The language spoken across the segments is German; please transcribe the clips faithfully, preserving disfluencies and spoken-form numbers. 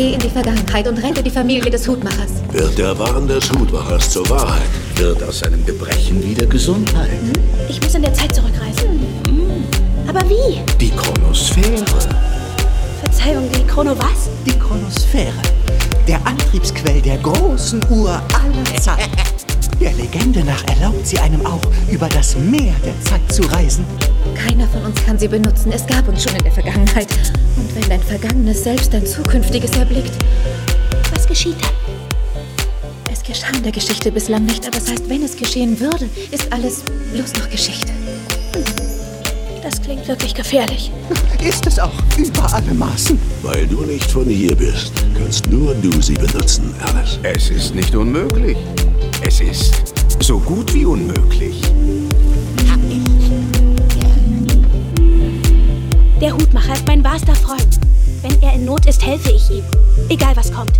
Geh in die Vergangenheit und rette die Familie des Hutmachers. Wird der Wahn des Hutmachers zur Wahrheit, wird aus seinem Gebrechen wieder Gesundheit. Ich muss in der Zeit zurückreisen. Mhm. Aber wie? Die Chronosphäre. Verzeihung, die Chrono was? Die Chronosphäre. Der Antriebsquell der großen Uhr aller Zeit. Der Legende nach erlaubt sie einem auch, über das Meer der Zeit zu reisen. Keiner von uns kann sie benutzen. Es gab uns schon in der Vergangenheit. Und wenn dein Vergangenes selbst dein Zukünftiges erblickt, was geschieht dann? Es geschah in der Geschichte bislang nicht, aber das heißt, wenn es geschehen würde, ist alles bloß noch Geschichte. Das klingt wirklich gefährlich. Ist es auch über alle Maßen. Weil du nicht von hier bist, kannst nur du sie benutzen, Alice. Es ist nicht unmöglich. Es ist so gut wie unmöglich. Der Hutmacher ist mein wahrster Freund. Wenn er in Not ist, helfe ich ihm. Egal was kommt.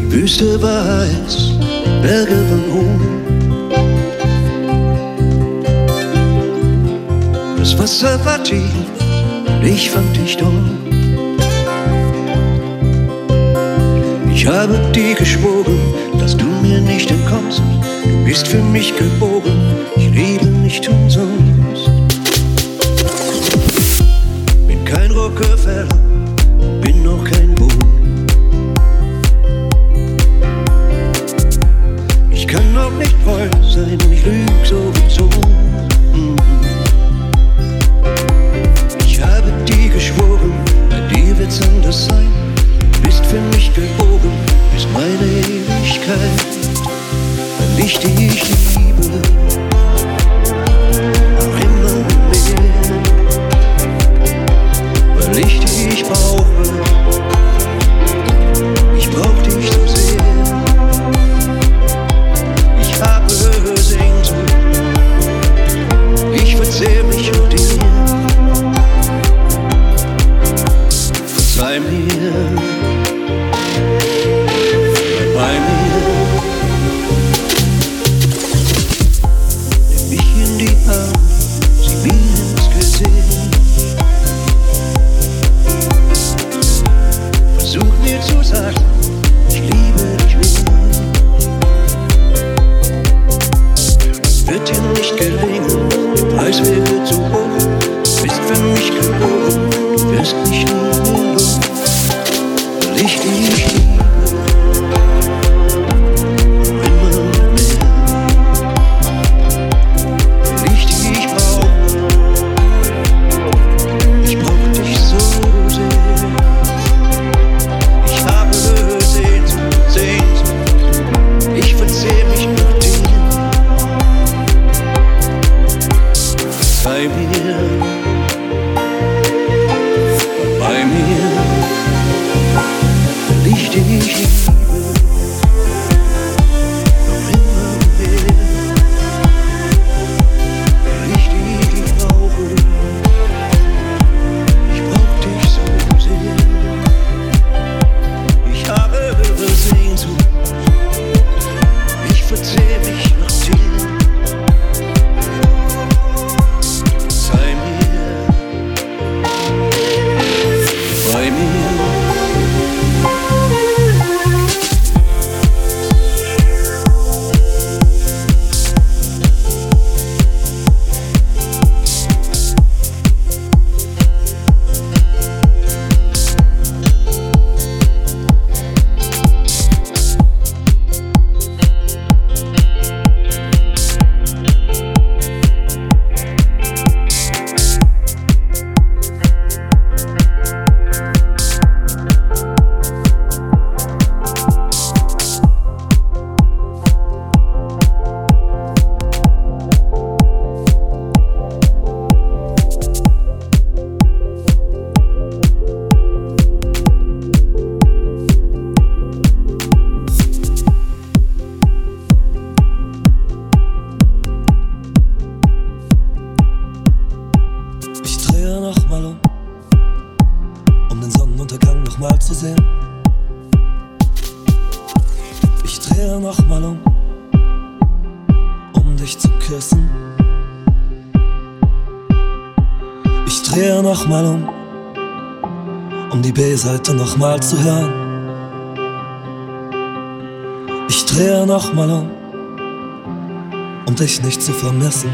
Die Wüste war heiß, Berge waren hoch. Das Wasser war tief, ich fand dich dort. Ich habe dir geschworen, dass du mir nicht entkommst. Du bist für mich geboren, ich lebe nicht umsonst. Bin kein Rockefeller, bin noch kein Boden. Ich kann auch nicht voll sein, ich lüg sowieso. Ich habe dir geschworen, bei dir wird's anders sein. Du bist für mich geboren, bist meine Ewigkeit. Weil ich dich liebe, auch immer mehr. Weil ich dich brauche, ich brauch dich so sehr. Ich verzehr mich auf dir. Verzeih mir, bleib bei mir. hier nochmal um, um dich zu küssen. Ich drehe nochmal um, um die B-Seite nochmal zu hören. Ich drehe nochmal um, um dich nicht zu vermissen.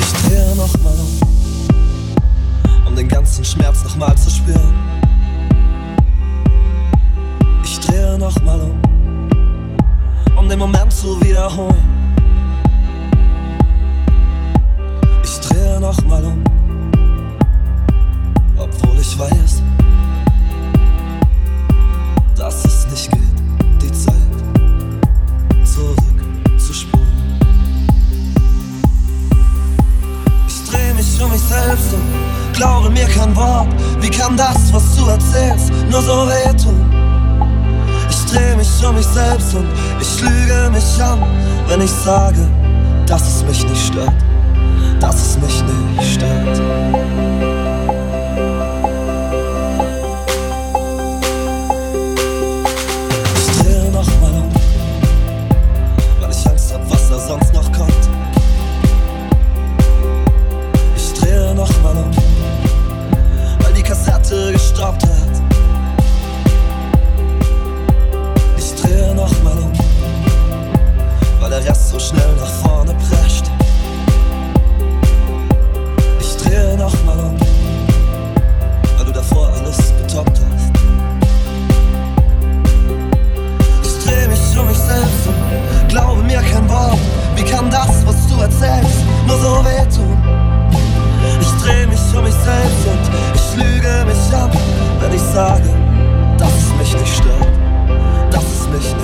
Ich drehe nochmal um, um den ganzen Schmerz nochmal zu spüren. Ich drehe nochmal um, um den Moment zu wiederholen. Ich drehe nochmal um, obwohl ich weiß, dass es nicht geht, die Zeit zurückzuspulen. Ich dreh mich um mich selbst und glaube mir kein Wort. Wie kann das, was du erzählst, nur so wehtun? Ich dreh mich um mich selbst und ich lüge mich an, wenn ich sage, dass es mich nicht stört. Dass es mich nicht stört. Ich drehe nochmal um, weil ich Angst hab, was da sonst noch kommt. Ich drehe nochmal um, weil die Kassette gestoppt hat. Ich drehe nochmal um, weil der Rest so schnell nach vorne prescht. Ich drehe nochmal um, weil du davor alles getoppt hast. Ich dreh mich um mich selbst und glaube mir kein Wort. Wie kann das, was du erzählst, nur so wehtun? Ich dreh mich um mich selbst und ich lüge mich ab, wenn ich sage, dass es mich nicht stört. Dass es mich nicht stört.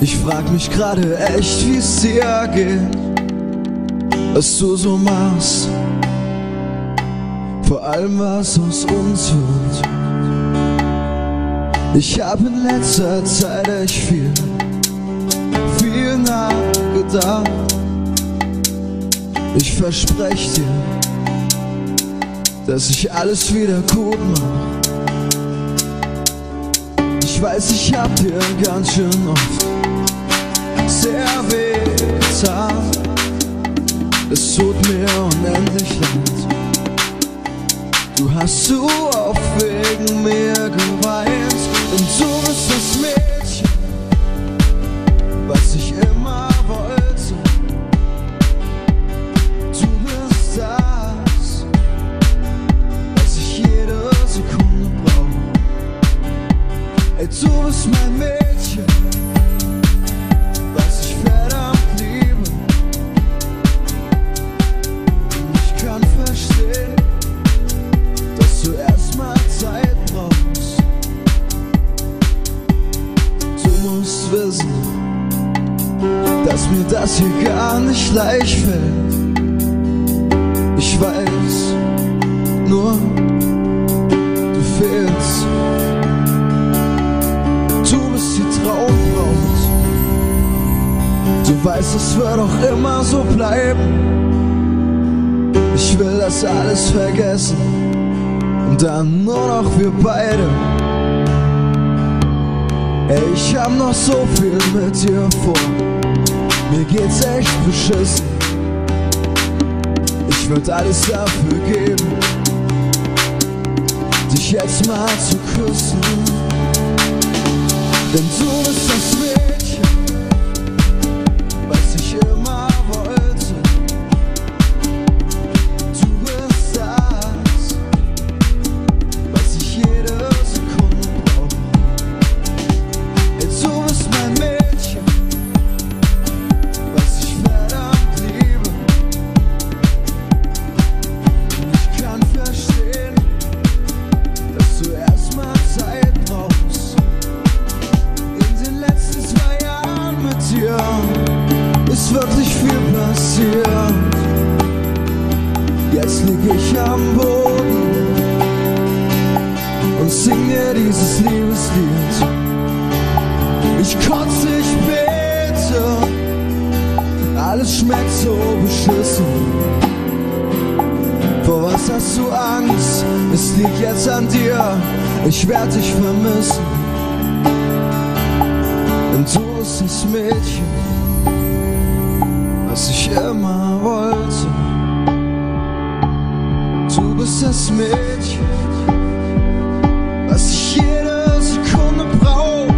Ich frag mich gerade echt, wie's dir geht, was du so machst, allem, was aus uns wird. Ich habe in letzter Zeit echt viel, viel nachgedacht. Ich verspreche dir, dass ich alles wieder gut mache. Ich weiß, ich hab dir ganz schön oft sehr weh getan. Es tut mir unendlich leid. Du hast zu oft wegen mir geweint. Und du bist das Mädchen, was ich immer wollte. Du bist das, was ich jede Sekunde brauche. Ey, du bist mein Mädchen, was ich verdammt. Wissen, dass mir das hier gar nicht leicht fällt. Ich weiß nur, du fehlst. Du bist die Traumbraut. Du weißt, es wird auch immer so bleiben. Ich will das alles vergessen und dann nur noch wir beide. Ey, ich hab noch so viel mit dir vor. Mir geht's echt beschissen. Ich würd alles dafür geben, dich jetzt mal zu küssen. Denn du bist das Mädchen, was ich immer wollte. Du bist das, was ich jede Sekunde brauche. Du bist mein Mädchen, was ich verdammt liebe. Und ich kann verstehen, dass du erstmal Zeit brauchst. In den letzten zwei Jahren mit dir ist wirklich viel passiert. Jetzt lieg ich am Boden und sing dir dieses Liebeslied. Ich kotze, ich bete, alles schmeckt so beschissen. Vor was hast du Angst? Es liegt jetzt an dir, ich werd dich vermissen. Denn du bist das Mädchen, was ich immer wollte. Du bist das Mädchen, was ich jede Sekunde brauch.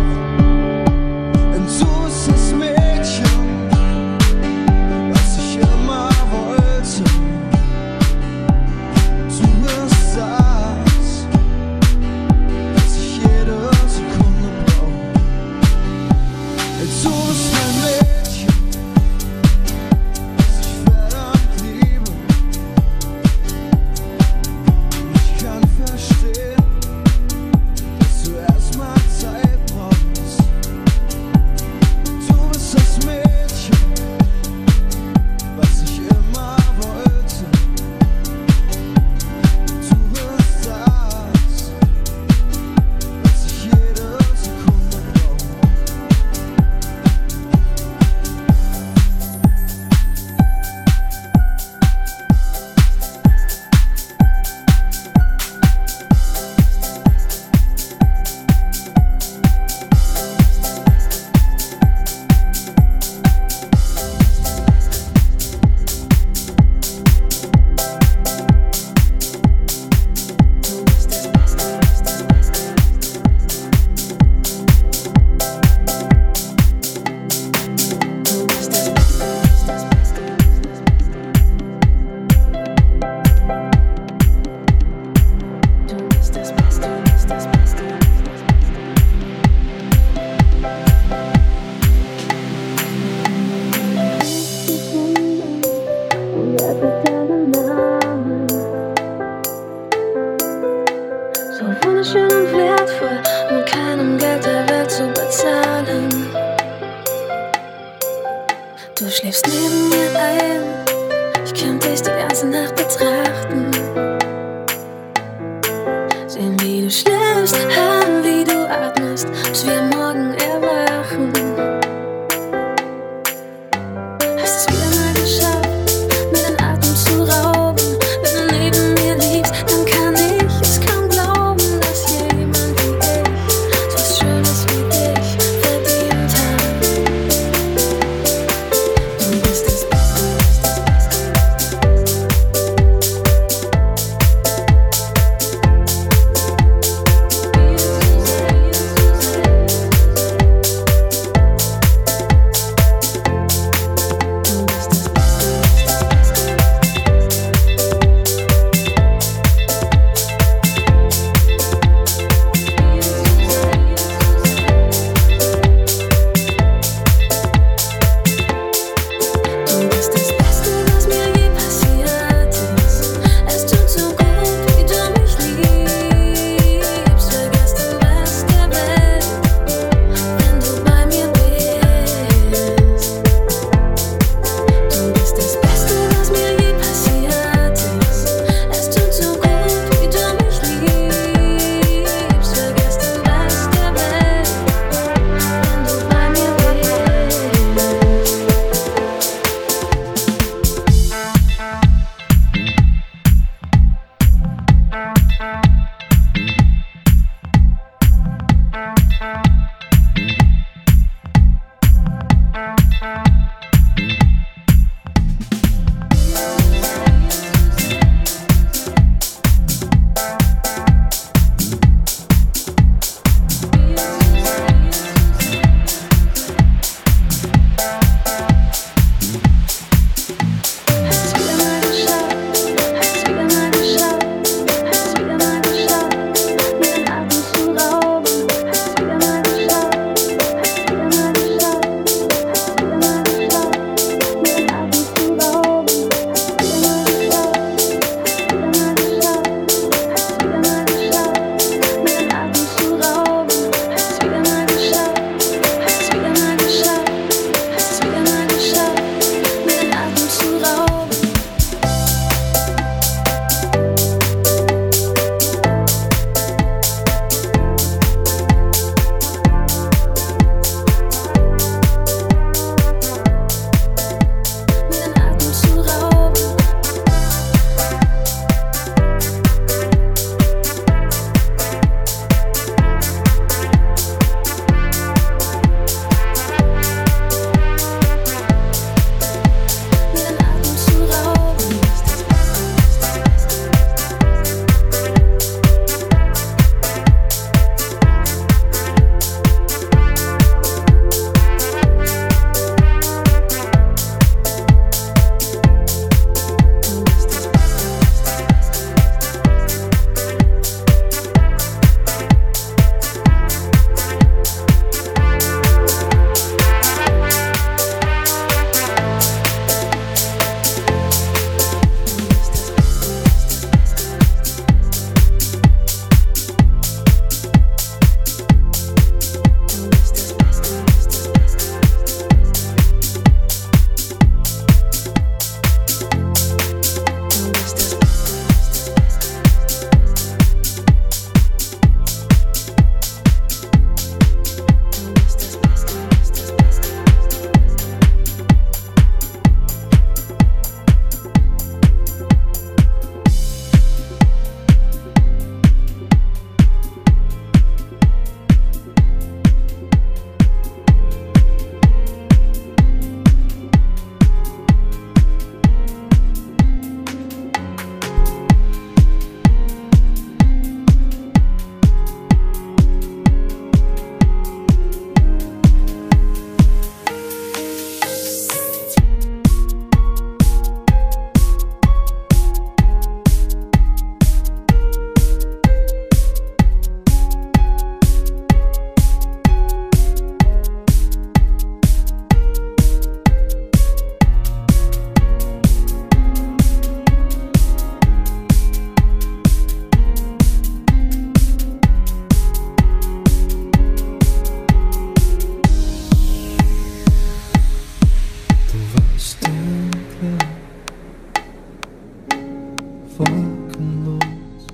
gedankenlos,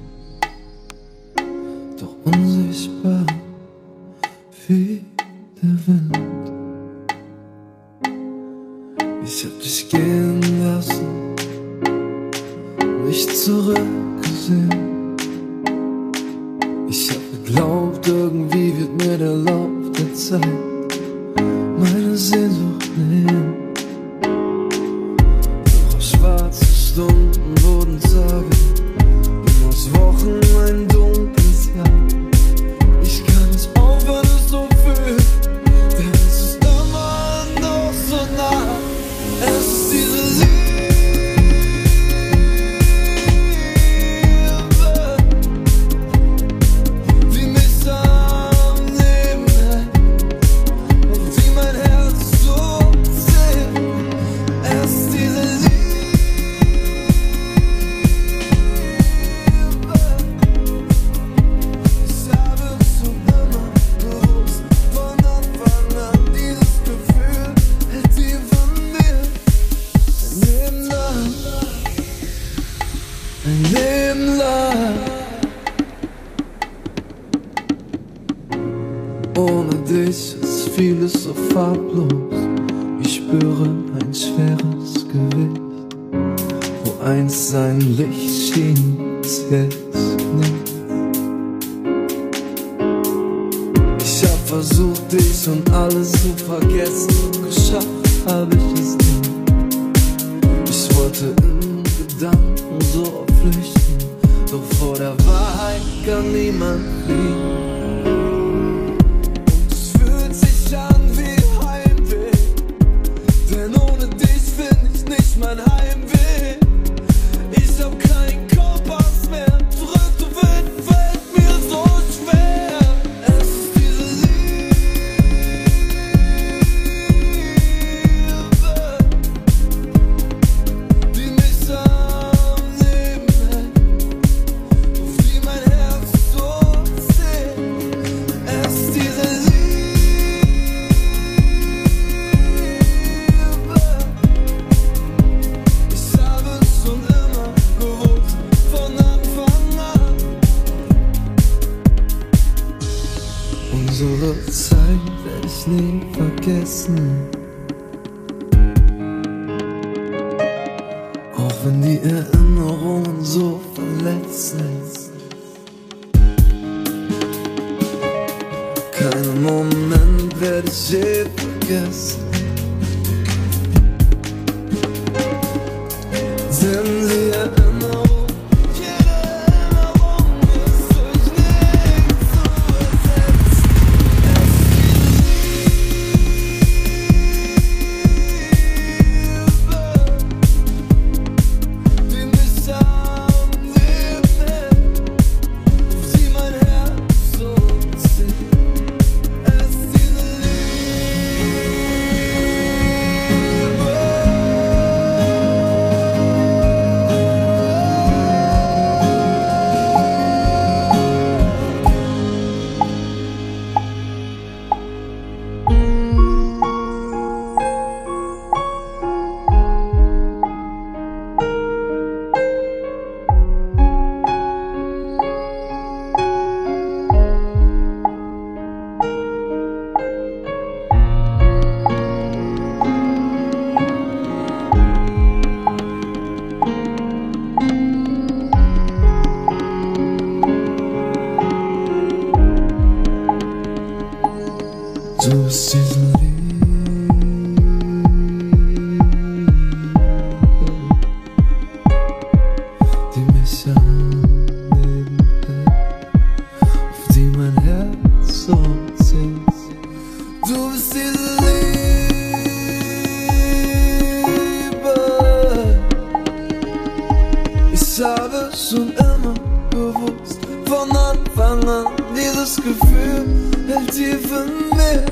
doch unsichtbar wie der Wind. Ich hab dich gehen lassen, nicht zurückgesehen. Ich hab geglaubt, irgendwie wird mir der Lauf der Zeit meine Sehnsucht nehmen. Schwarze Stunden wurden Tage, und aus Wochen ein dunkles Jahr. Ich kann es aufhören, es so fühlt, denn es ist immer noch so nah. Es ist diese Liebe, die mich am Leben hält, und die mein Herz so zählt. Es ist diese Liebe. Ein Leben lang, ohne dich ist vieles so farblos. Ich spüre ein schweres Gewicht, wo einst sein Licht schien, ist jetzt nicht. Ich hab versucht, dich und alles zu vergessen, und geschafft hab ich es nicht. Ich wollte in Gedanken so flüchten, doch vor der Wahrheit kann niemand fliehen. Unsere Zeit werde ich nie vergessen, auch wenn die Erinnerungen so verletzen. Keinen Moment werde ich je vergessen, denn die Erinnerungen Du bist diese Liebe, die mich am Leben hält, auf die mein Herz so zählt. Du bist diese Liebe. Ich habe schon immer gewusst, von Anfang an, dieses Gefühl hält tief in mir.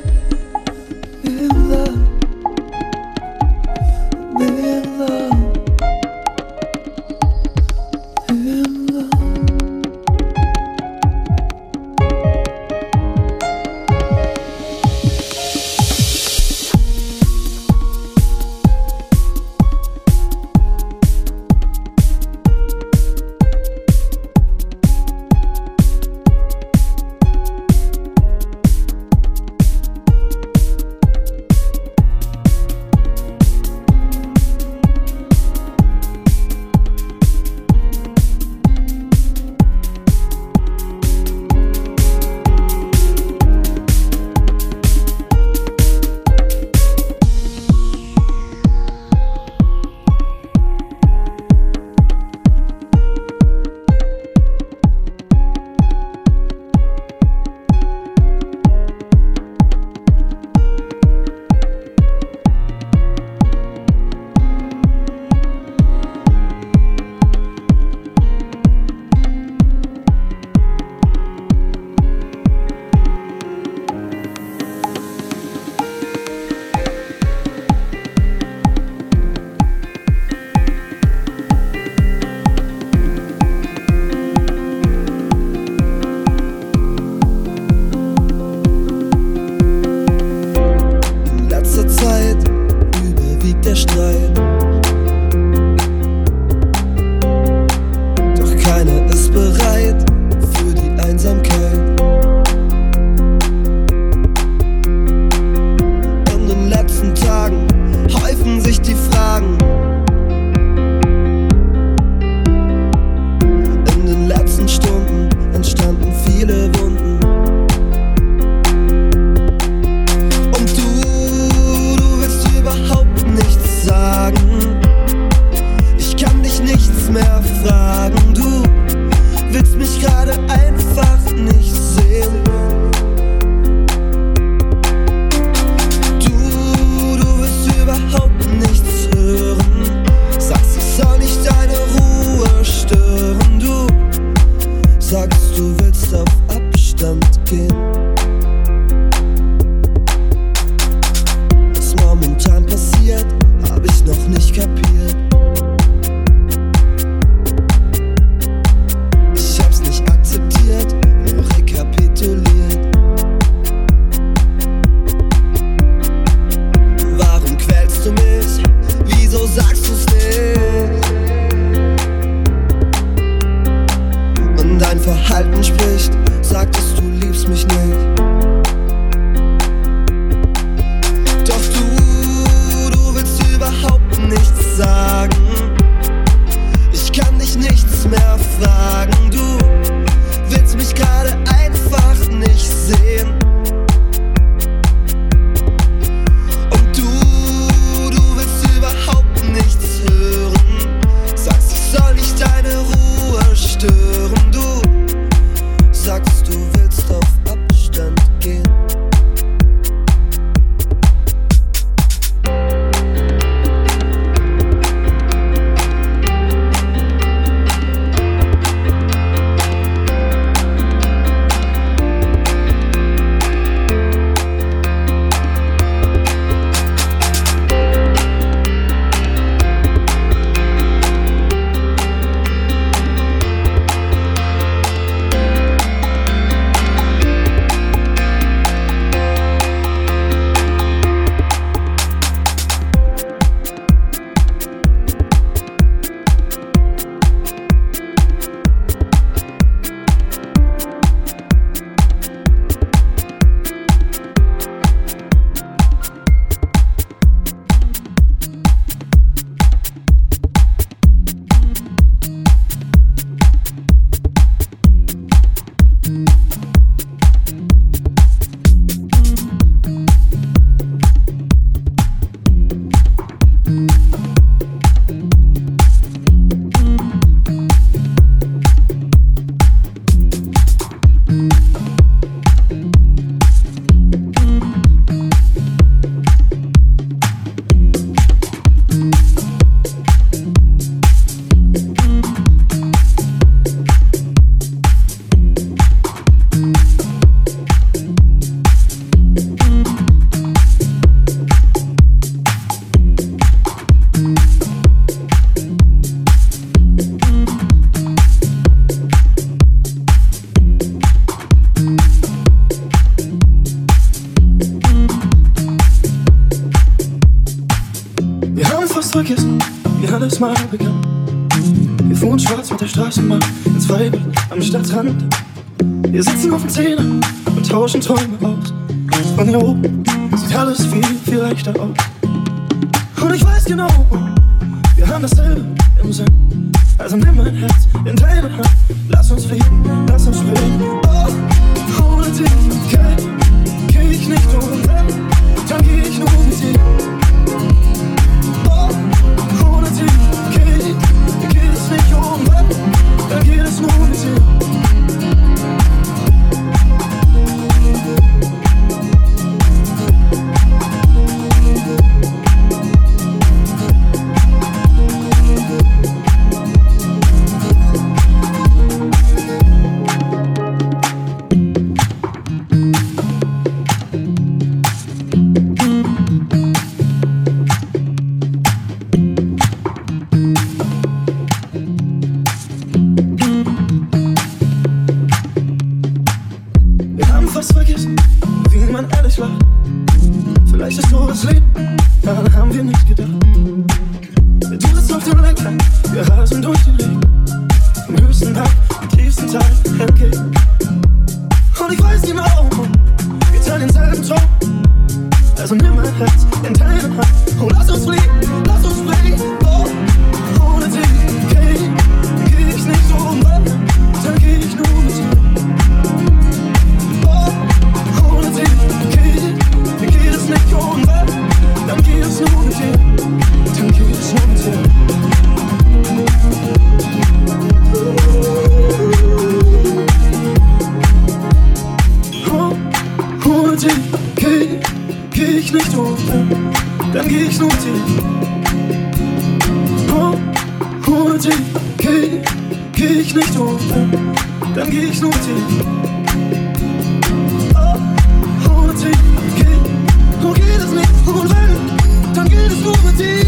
nicht bereit für die Einsamkeit. In den letzten Tagen häufen sich die Fragen. In den letzten Stunden entstanden viele Wunden. Und du, du willst überhaupt nichts sagen. Ich kann dich nichts mehr fragen. Du willst mich gerade einfach nicht sehen. Du, du willst überhaupt nichts hören. Sagst, ich soll nicht deine Ruhe stören. Du sagst, du willst auf Abstand gehen. Was momentan passiert, hab ich noch nicht kapiert. Ich hab's nicht akzeptiert, nur rekapituliert. Warum quälst du mich? Wieso sagst du's nicht? Dein Verhalten spricht, sagtest du liebst mich nicht. Doch du, du willst überhaupt nichts sagen. Ich kann dich nichts mehr fragen. Du willst mich gerade einfach nicht sehen. Und du, du willst überhaupt nichts hören. Sagst, ich soll nicht deine Ruhe stören. Sagst, du willst auf Abstand gehen. Wir sitzen auf den Zähnen und tauschen Träume aus. Von hier oben sieht alles viel, viel leichter aus. Und ich weiß genau, wir haben dasselbe im Sinn. Also nimm mein Herz in deine Hand. Lass uns fliegen, lass uns fliegen. Oh, ohne dich geh, geh ich nicht um. Denn dann geh ich nur mit dir. Oh, ohne dich geh, geh es nicht um. Denn dann geht es nur mit dir. Wir rasen durch den Regen, vom höchsten Berg, die Also nimm mein Herz in deine Hand und lass uns fliegen, lass uns fliegen. Oh, ohne dich geh, geh ich nicht um, dann geh ich nur mit dir. Oh, ohne dich geh, geh es nicht um, dann geh es nur mit dir, dann geh es nur mit dir. Oh, ohne dich geh. Geh ich nicht hoch, dann geh ich nur tief. Oh, ohne dich geh, geh ich nicht hoch, dann geh ich nur tief. Oh, ohne dich geh, oh, geht es nicht, und wenn, dann geht es nur mit dir.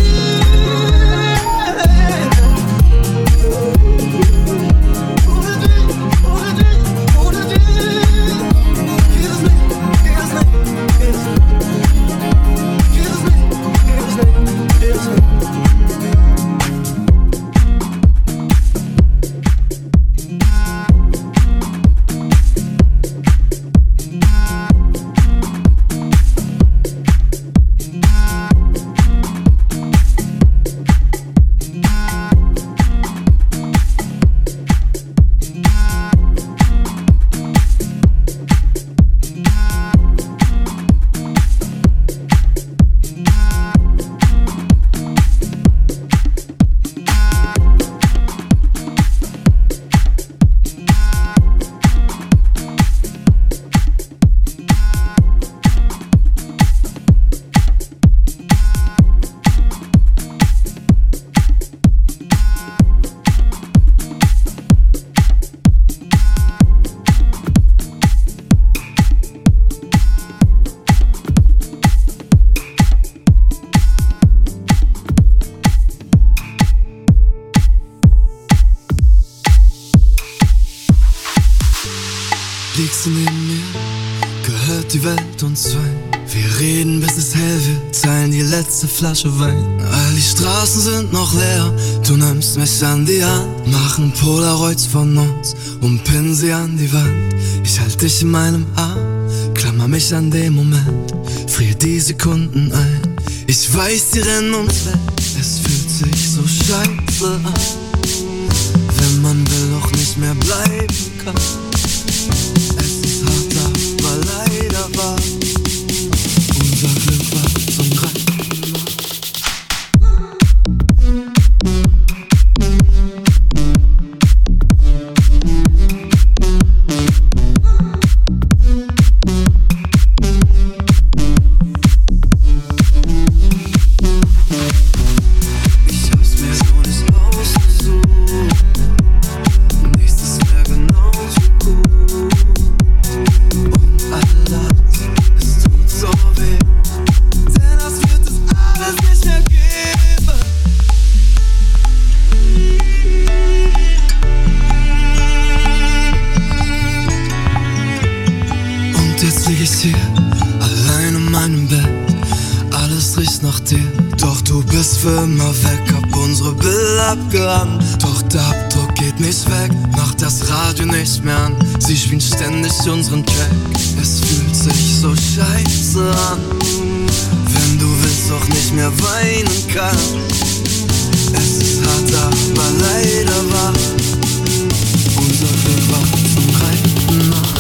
Flasche Wein. All die Straßen sind noch leer, du nimmst mich an die Hand, machen Polaroids von uns und pinnen sie an die Wand. Ich halte dich in meinem Arm, klammer mich an den Moment, friere die Sekunden ein. Ich weiß, die rennen uns weg, es fühlt sich so scheiße an, wenn man will auch nicht mehr bleiben kann. Es ist hart, aber leider wahr, unser Glück war zum Greif. Doch der Abdruck geht nicht weg, macht das Radio nicht mehr an. Sie spielt ständig unseren Track. Es fühlt sich so scheiße an, wenn du willst auch nicht mehr weinen kannst. Es ist hart, aber leider wahr, unser Glück war zum Reiten nach.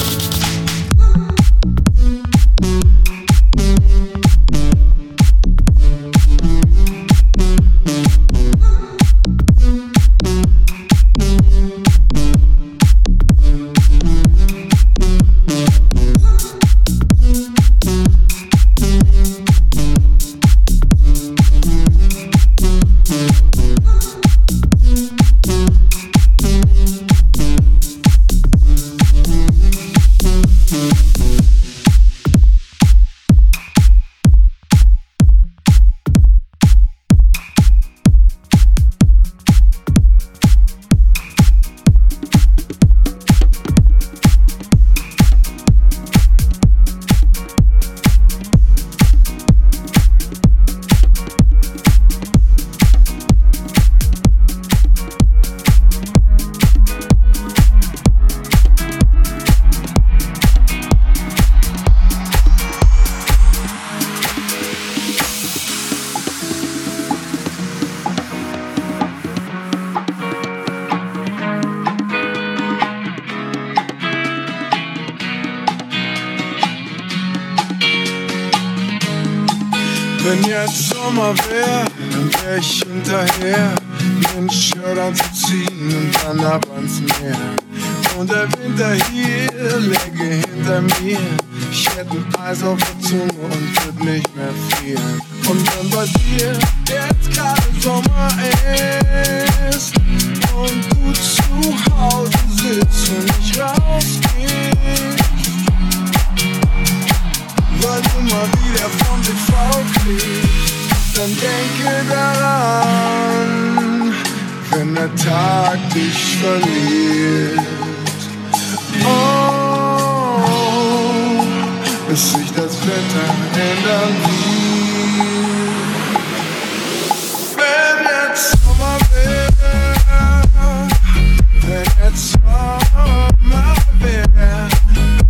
Wenn jetzt Sommer wär, dann wär ich hinterher, mir ein Shirt anzuziehen und dann ab ans Meer. Und der Winter hier läge hinter mir, ich hätte ein Eis auf der Zunge und würd nicht mehr frieren. Und wenn bei dir jetzt gerade Sommer ist und du zu Hause sitzt und nicht rausgehst, weil du mal wieder vom T V kriegst, dann denke daran, wenn der Tag dich verliert. Oh, bis sich das Wetter ändern wird. Wenn jetzt Sommer wär, wenn jetzt Sommer wär,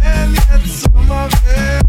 wenn jetzt Sommer wär,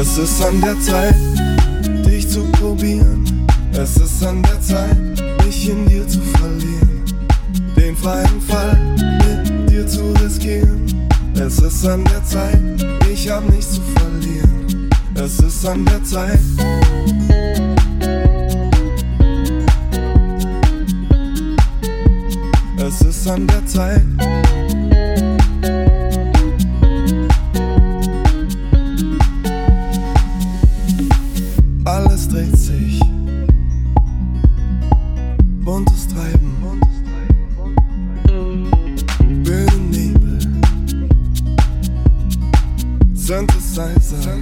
es ist an der Zeit. Buntes Treiben, wilden Nebel, Synthesizer,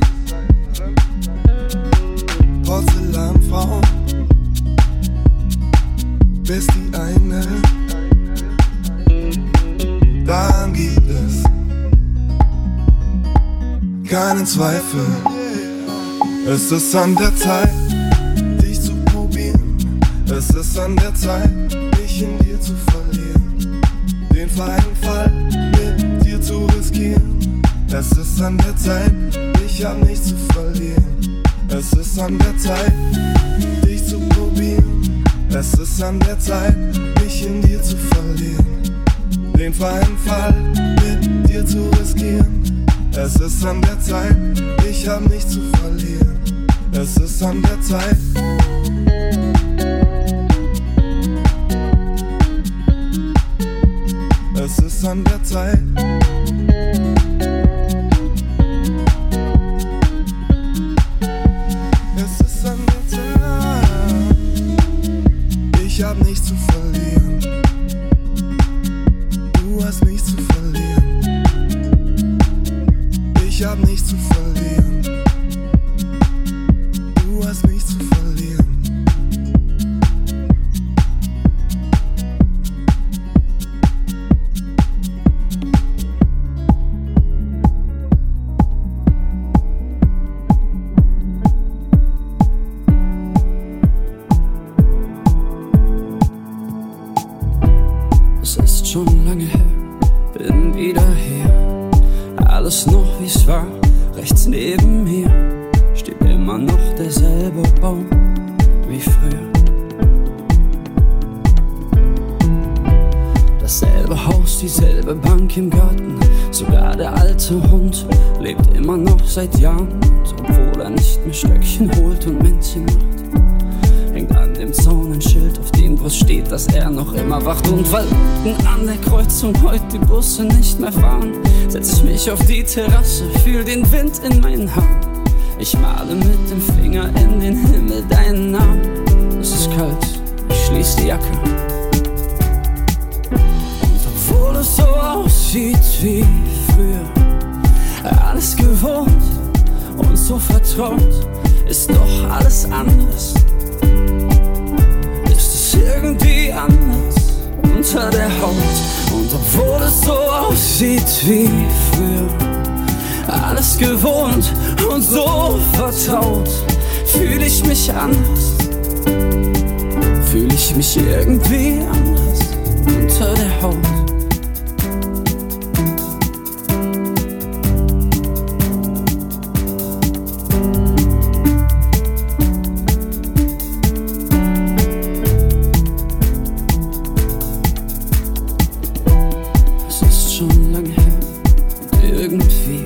Porzellanfrau, bis die eine, dann gibt es keinen Zweifel, es ist an der Zeit, dich zu probieren. Es ist an der Zeit, dich in dir zu verlieren, den freien Fall mit dir zu riskieren. Es ist an der Zeit, dich hab nicht zu verlieren. Es ist an der Zeit, dich zu probieren. Es ist an der Zeit, dich in dir zu verlieren, den freien Fall mit dir zu riskieren. Es ist an der Zeit, ich hab nichts zu verlieren. Es ist an der Zeit. Es ist an der Zeit. Es ist an der Zeit. Ich hab nichts zu verlieren. Du hast nichts zu verlieren. Ich hab nichts zu verlieren. Du hast nichts zu verlieren. Es ist schon lange her, bin wieder hier. Alles noch wie's war, rechts neben mir steht immer noch derselbe Baum wie früher. Dasselbe Haus, dieselbe Bank im Garten, sogar der alte Hund lebt immer noch seit Jahren. Und obwohl er nicht mehr Stöckchen holt und Männchen macht, hängt an dem Zaun ein Schild, auf dem drauf steht, dass er noch immer wacht. Und weil unten an der Kreuzung heute die Busse nicht mehr fahren, setz ich mich auf die Terrasse, fühl den Wind in meinen Haaren. Ich male mit dem Finger in den Himmel deinen Namen. Es ist kalt, ich schließ die Jacke. Und obwohl es so aussieht wie früher, alles gewohnt und so vertraut, ist doch alles anders. Ist es irgendwie anders unter der Haut? Und obwohl es so aussieht wie früher, alles gewohnt und so vertraut, fühl ich mich anders, fühl ich mich irgendwie anders unter der Haut. Irgendwie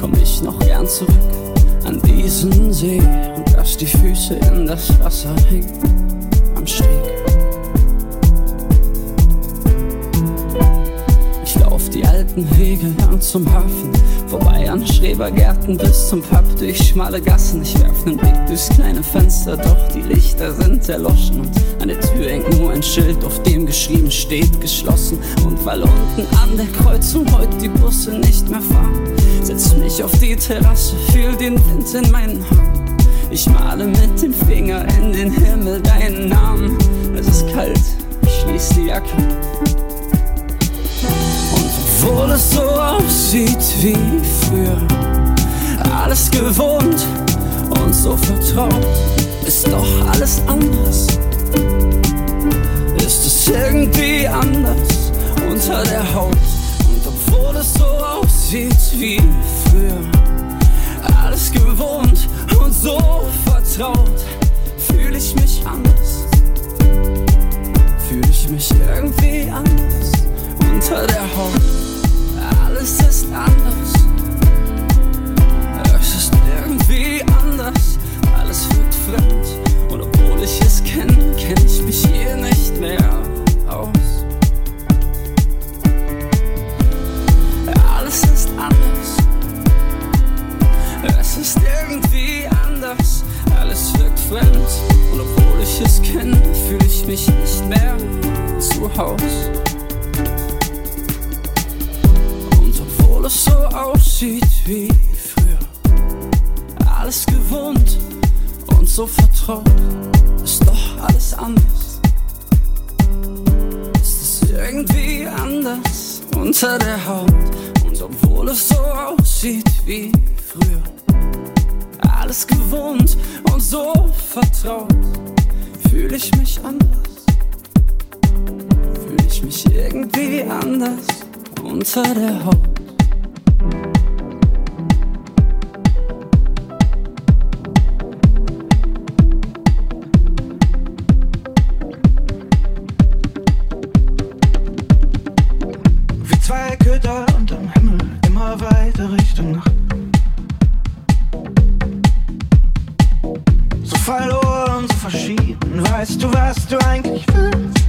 komm ich noch gern zurück an diesen See und lass die Füße in das Wasser hängen am Steg. Ich lauf die alten Wege lang zum Hafen, vorbei an Schrebergärten bis zum Pub, durch schmale Gassen. Ich werf nen Blick durchs kleine Fenster, doch die Lichter sind erloschen. Und an der Tür hängt nur ein Schild, auf dem geschrieben steht, geschlossen. Und weil unten an der Kreuzung heute die Busse nicht mehr fahren, setz mich auf die Terrasse, fühl den Wind in meinen Haaren. Ich male mit dem Finger in den Himmel deinen Namen. Es ist kalt, ich schließ die Jacke. Obwohl es so aussieht wie früher, alles gewohnt und so vertraut, ist doch alles anders. Ist es irgendwie anders unter der Haut? Und obwohl es so aussieht wie früher, alles gewohnt und so vertraut, fühl ich mich anders, fühl ich mich irgendwie anders unter der Haut. Alles ist anders, es ist irgendwie anders, alles wirkt fremd. Und obwohl ich es kenne, kenne ich mich hier nicht mehr aus. Alles ist anders, es ist irgendwie anders, alles wirkt fremd. fröhliches Kind fühle ich mich nicht mehr zu Haus. Und obwohl es so aussieht wie früher, alles gewohnt und so vertraut, ist doch alles anders. Ist es irgendwie anders unter der Haut? Und obwohl es so aussieht wie früher, alles gewohnt und so vertraut, fühle ich mich anders, fühle ich mich irgendwie anders unter der Haut. Wie zwei Köder unterm Himmel, immer weiter Richtung Nacht. Verloren, so verschieden, weißt du, was du eigentlich willst?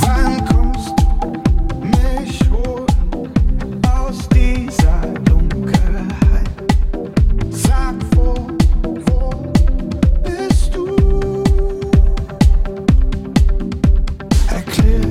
Wann kommst du mich holen aus dieser Dunkelheit? Sag, wo, wo bist du? Erklär.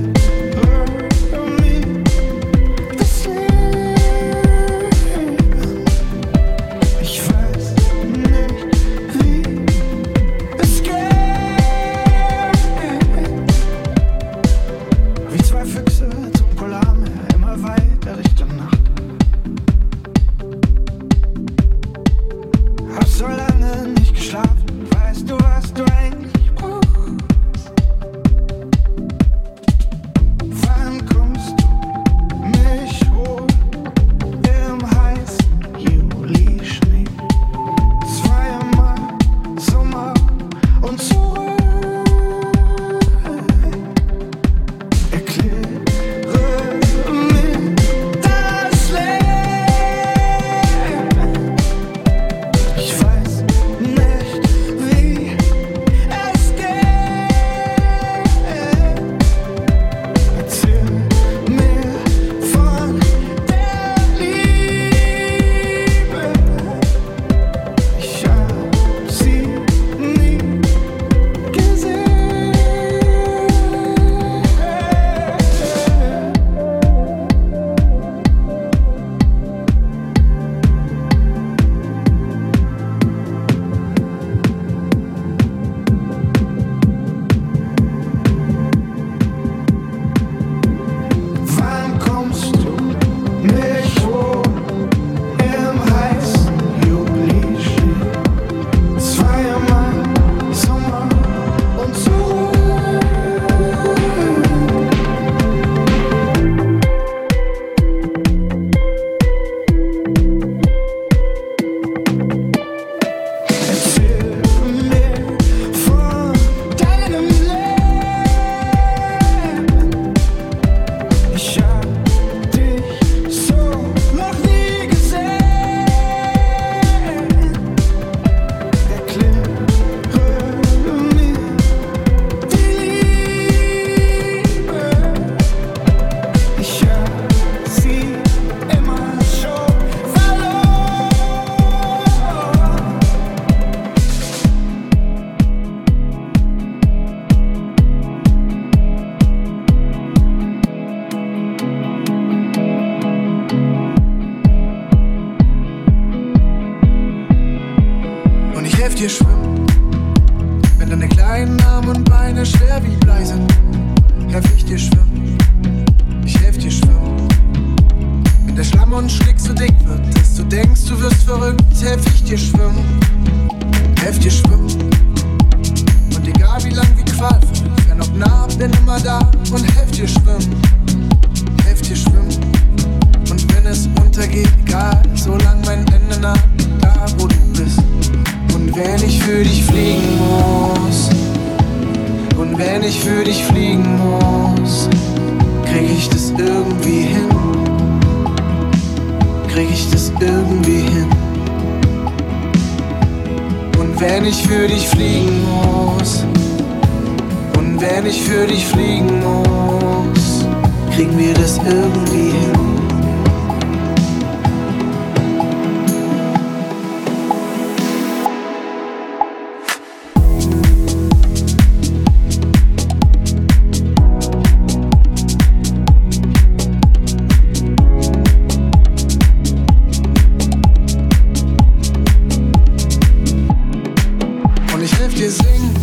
mit dir singen,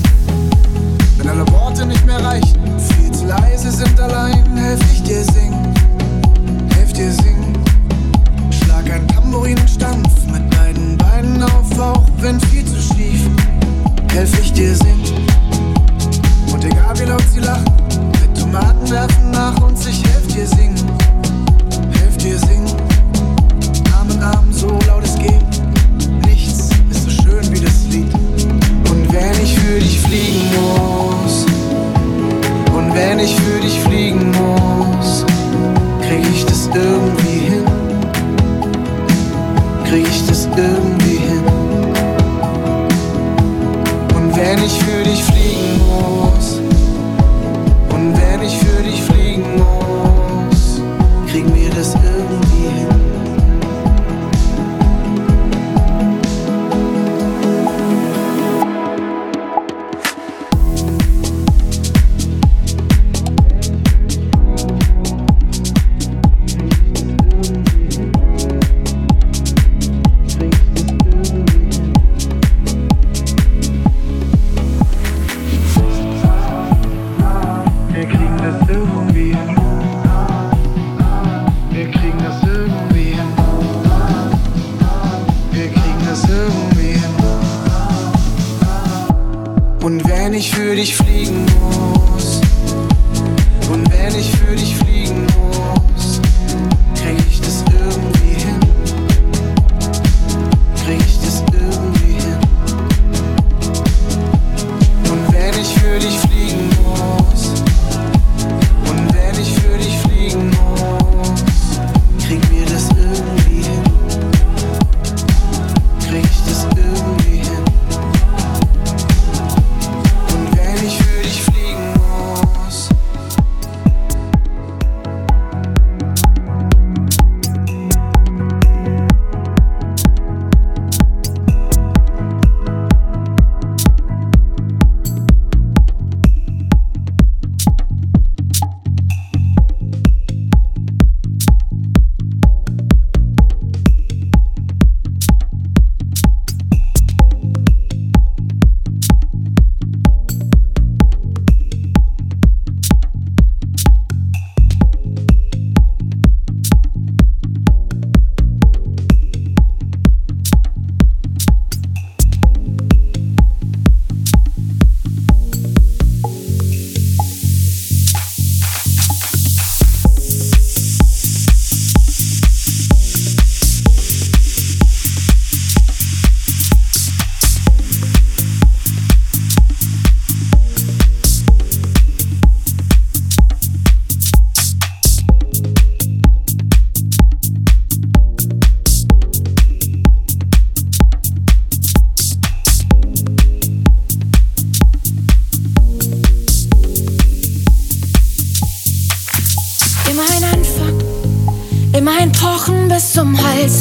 wenn alle Worte nicht mehr reichen, viel zu leise sind allein, helf ich dir singen, helf dir singen. Schlag ein Tambourin und stampf mit beiden Beinen auf, auch wenn viel zu schief, helf ich dir singen. Und egal wie laut sie lachen, mit Tomaten werfen nach uns, ich helf dir singen, helf dir singen. Arm in Arm, so laut es geht, nichts ist so schön wie das Lied. Und wenn ich für dich fliegen muss, und wenn ich für dich fliegen muss, krieg ich das irgendwie hin, krieg ich das irgendwie hin. Und wenn ich für dich fliegen muss, und wenn ich für dich fliegen muss, krieg mir das irgendwie hin.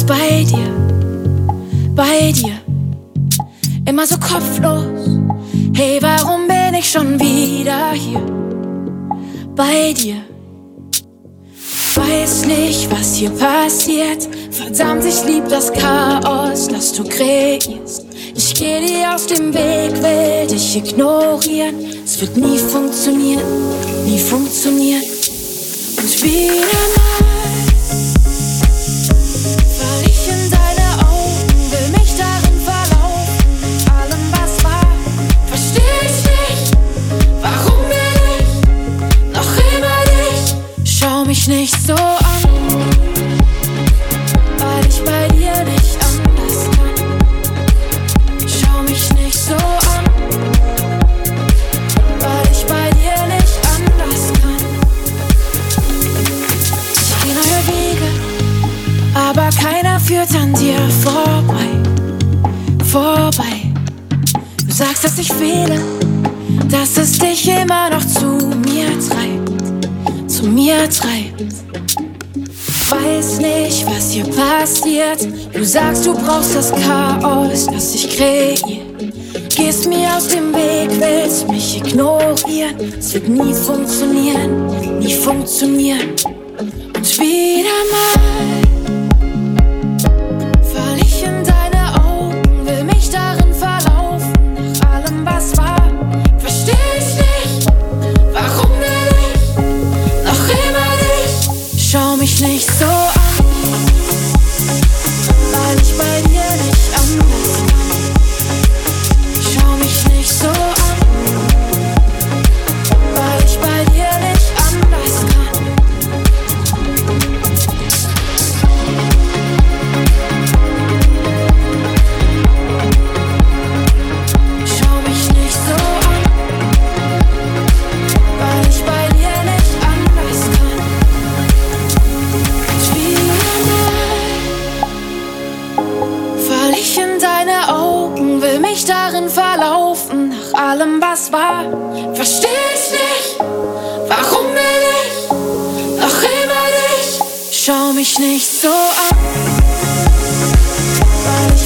Bei dir, bei dir, immer so kopflos. Hey, warum bin ich schon wieder hier? Bei dir, weiß nicht, was hier passiert. Verdammt, ich lieb das Chaos, das du kreierst. Ich geh dir auf den Weg, will dich ignorieren. Es wird nie funktionieren, nie funktionieren. Und wieder mal nicht so an, weil ich bei dir nicht anders kann. Schau mich nicht so an, weil ich bei dir nicht anders kann. Ich geh neue Wege, aber keiner führt an dir vorbei, vorbei. Du sagst, dass ich fehle, dass es dich immer noch zu mir treibt, zu mir treibt. Weiß nicht, was hier passiert. Du sagst, du brauchst das Chaos, das ich kreier. Gehst mir aus dem Weg, willst mich ignorieren. Es wird nie funktionieren, nie funktionieren. Und wieder mal fall ich in deine Augen, will mich darin verlaufen, nach allem, was mich darin verlaufen, nach allem, was war. Versteh ich nicht, warum bin ich noch immer nicht? Schau mich nicht so an, weil ich